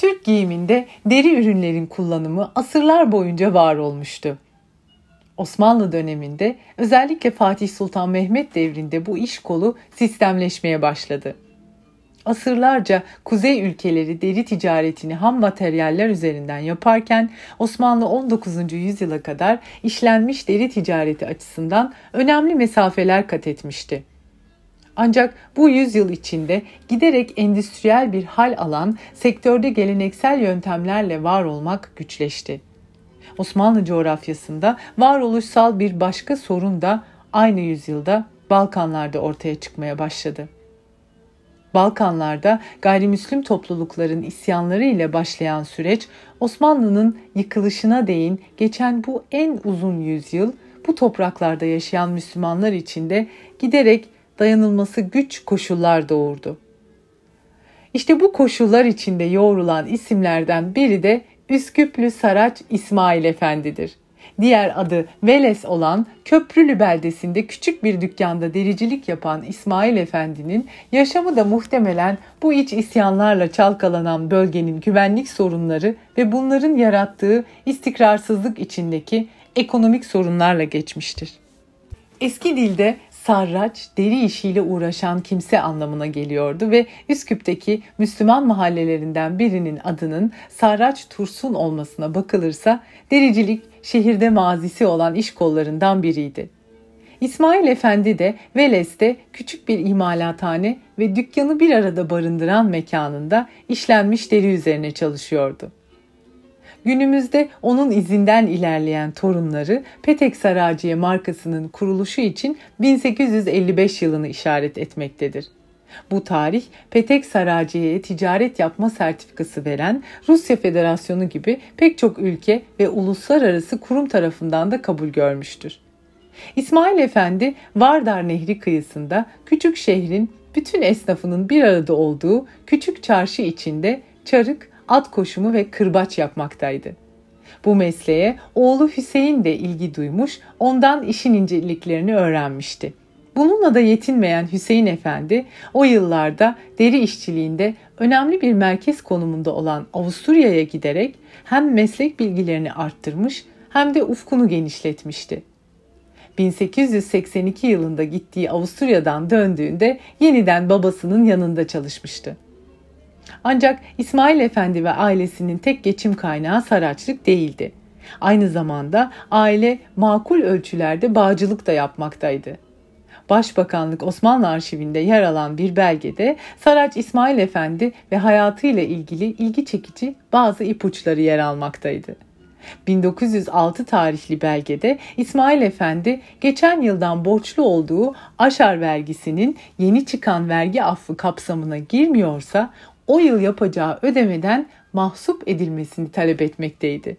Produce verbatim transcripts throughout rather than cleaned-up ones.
Türk giyiminde deri ürünlerin kullanımı asırlar boyunca var olmuştu. Osmanlı döneminde, özellikle Fatih Sultan Mehmet devrinde bu iş kolu sistemleşmeye başladı. Asırlarca kuzey ülkeleri deri ticaretini ham materyaller üzerinden yaparken Osmanlı on dokuzuncu yüzyıla kadar işlenmiş deri ticareti açısından önemli mesafeler kat etmişti. Ancak bu yüzyıl içinde giderek endüstriyel bir hal alan sektörde geleneksel yöntemlerle var olmak güçleşti. Osmanlı coğrafyasında varoluşsal bir başka sorun da aynı yüzyılda Balkanlarda ortaya çıkmaya başladı. Balkanlarda gayrimüslim toplulukların isyanları ile başlayan süreç, Osmanlı'nın yıkılışına değin geçen bu en uzun yüzyıl, bu topraklarda yaşayan Müslümanlar için de giderek dayanılması güç koşullar doğurdu. İşte bu koşullar içinde yoğrulan isimlerden biri de Üsküplü Saraç İsmail Efendi'dir. Diğer adı Veles olan Köprülü beldesinde küçük bir dükkanda dericilik yapan İsmail Efendi'nin yaşamı da muhtemelen bu iç isyanlarla çalkalanan bölgenin güvenlik sorunları ve bunların yarattığı istikrarsızlık içindeki ekonomik sorunlarla geçmiştir. Eski dilde sarraç, deri işiyle uğraşan kimse anlamına geliyordu ve Üsküp'teki Müslüman mahallelerinden birinin adının Sarraç Tursun olmasına bakılırsa dericilik şehirde mazisi olan iş kollarından biriydi. İsmail Efendi de Veles'te küçük bir imalathane ve dükkanı bir arada barındıran mekanında işlenmiş deri üzerine çalışıyordu. Günümüzde onun izinden ilerleyen torunları Petek Saraciye markasının kuruluşu için bin sekiz yüz elli beş yılını işaret etmektedir. Bu tarih Petek Saraciye'ye ticaret yapma sertifikası veren Rusya Federasyonu gibi pek çok ülke ve uluslararası kurum tarafından da kabul görmüştür. İsmail Efendi Vardar Nehri kıyısında küçük şehrin bütün esnafının bir arada olduğu küçük çarşı içinde çarık, at koşumu ve kırbaç yapmaktaydı. Bu mesleğe oğlu Hüseyin de ilgi duymuş, ondan işin inceliklerini öğrenmişti. Bununla da yetinmeyen Hüseyin Efendi, o yıllarda deri işçiliğinde önemli bir merkez konumunda olan Avusturya'ya giderek hem meslek bilgilerini arttırmış hem de ufkunu genişletmişti. bin sekiz yüz seksen iki yılında gittiği Avusturya'dan döndüğünde yeniden babasının yanında çalışmıştı. Ancak İsmail Efendi ve ailesinin tek geçim kaynağı saraçlık değildi. Aynı zamanda aile makul ölçülerde bağcılık da yapmaktaydı. Başbakanlık Osmanlı Arşivinde yer alan bir belgede Saraç İsmail Efendi ve hayatıyla ilgili ilgi çekici bazı ipuçları yer almaktaydı. bin dokuz yüz altı tarihli belgede İsmail Efendi geçen yıldan borçlu olduğu aşar vergisinin yeni çıkan vergi affı kapsamına girmiyorsa o yıl yapacağı ödemeden mahsup edilmesini talep etmekteydi.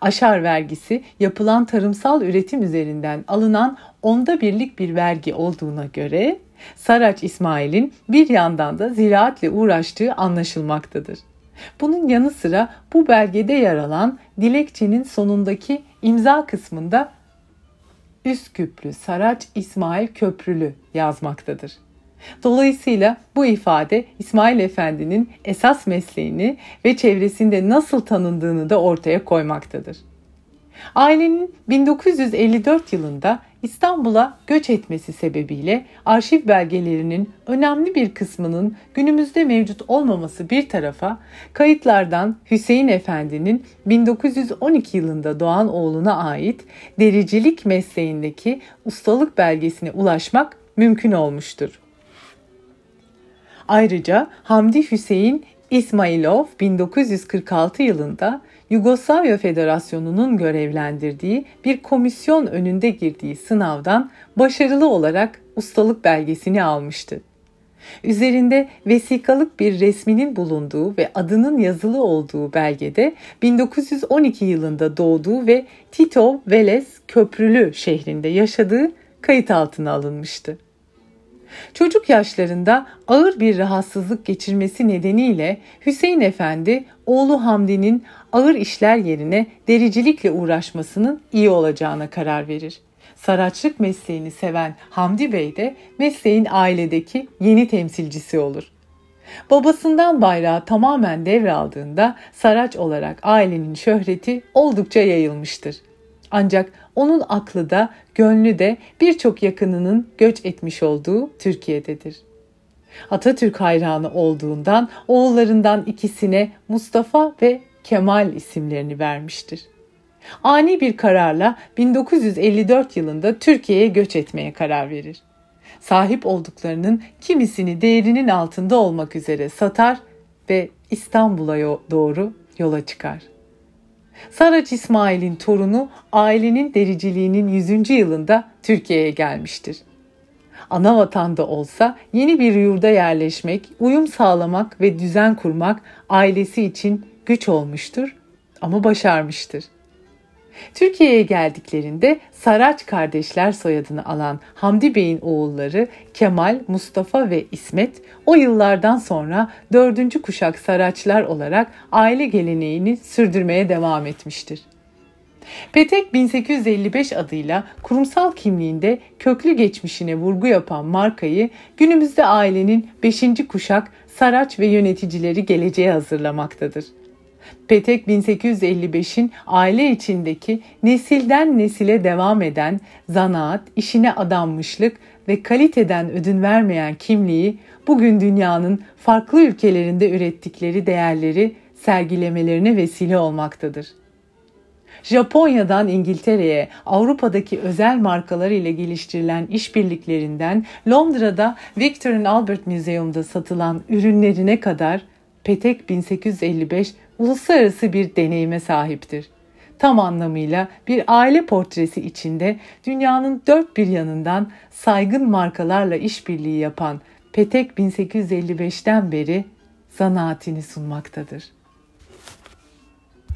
Aşar vergisi yapılan tarımsal üretim üzerinden alınan onda birlik bir vergi olduğuna göre Saraç İsmail'in bir yandan da ziraatle uğraştığı anlaşılmaktadır. Bunun yanı sıra bu belgede yer alan dilekçenin sonundaki imza kısmında Üsküplü Saraç İsmail Köprülü yazmaktadır. Dolayısıyla bu ifade İsmail Efendi'nin esas mesleğini ve çevresinde nasıl tanındığını da ortaya koymaktadır. Ailenin bin dokuz yüz elli dört yılında İstanbul'a göç etmesi sebebiyle arşiv belgelerinin önemli bir kısmının günümüzde mevcut olmaması bir tarafa, kayıtlardan Hüseyin Efendi'nin bin dokuz yüz on iki yılında doğan oğluna ait dericilik mesleğindeki ustalık belgesine ulaşmak mümkün olmuştur. Ayrıca Hamdi Hüseyin İsmailov bin dokuz yüz kırk altı yılında Yugoslavya Federasyonu'nun görevlendirdiği bir komisyon önünde girdiği sınavdan başarılı olarak ustalık belgesini almıştı. Üzerinde vesikalık bir resminin bulunduğu ve adının yazılı olduğu belgede bin dokuz yüz on iki yılında doğduğu ve Titov Veles Köprülü şehrinde yaşadığı kayıt altına alınmıştı. Çocuk yaşlarında ağır bir rahatsızlık geçirmesi nedeniyle Hüseyin Efendi, oğlu Hamdi'nin ağır işler yerine dericilikle uğraşmasının iyi olacağına karar verir. Saraçlık mesleğini seven Hamdi Bey de mesleğin ailedeki yeni temsilcisi olur. Babasından bayrağı tamamen devraldığında Saraç olarak ailenin şöhreti oldukça yayılmıştır. Ancak onun aklı da gönlü de birçok yakınının göç etmiş olduğu Türkiye'dedir. Atatürk hayranı olduğundan oğullarından ikisine Mustafa ve Kemal isimlerini vermiştir. Ani bir kararla bin dokuz yüz elli dört yılında Türkiye'ye göç etmeye karar verir. Sahip olduklarının kimisini değerinin altında olmak üzere satar ve İstanbul'a doğru yola çıkar. Saraç İsmail'in torunu ailenin dericiliğinin yüzüncü yılında Türkiye'ye gelmiştir. Ana vatanda olsa yeni bir yurda yerleşmek, uyum sağlamak ve düzen kurmak ailesi için güç olmuştur ama başarmıştır. Türkiye'ye geldiklerinde Saraç kardeşler soyadını alan Hamdi Bey'in oğulları Kemal, Mustafa ve İsmet o yıllardan sonra dördüncü kuşak Saraçlar olarak aile geleneğini sürdürmeye devam etmiştir. Petek bin sekiz yüz elli beş adıyla kurumsal kimliğinde köklü geçmişine vurgu yapan markayı günümüzde ailenin beşinci kuşak Saraç ve yöneticileri geleceğe hazırlamaktadır. Petek bin sekiz yüz elli beş'in aile içindeki nesilden nesile devam eden zanaat, işine adanmışlık ve kaliteden ödün vermeyen kimliği bugün dünyanın farklı ülkelerinde ürettikleri değerleri sergilemelerine vesile olmaktadır. Japonya'dan İngiltere'ye, Avrupa'daki özel markalar ile geliştirilen işbirliklerinden Londra'da Victor and Albert Museum'da satılan ürünlerine kadar Petek bin sekiz yüz elli beş uluslararası bir deneyime sahiptir. Tam anlamıyla bir aile portresi içinde dünyanın dört bir yanından saygın markalarla işbirliği yapan Petek bin sekiz yüz elli beş'ten beri zanaatini sunmaktadır.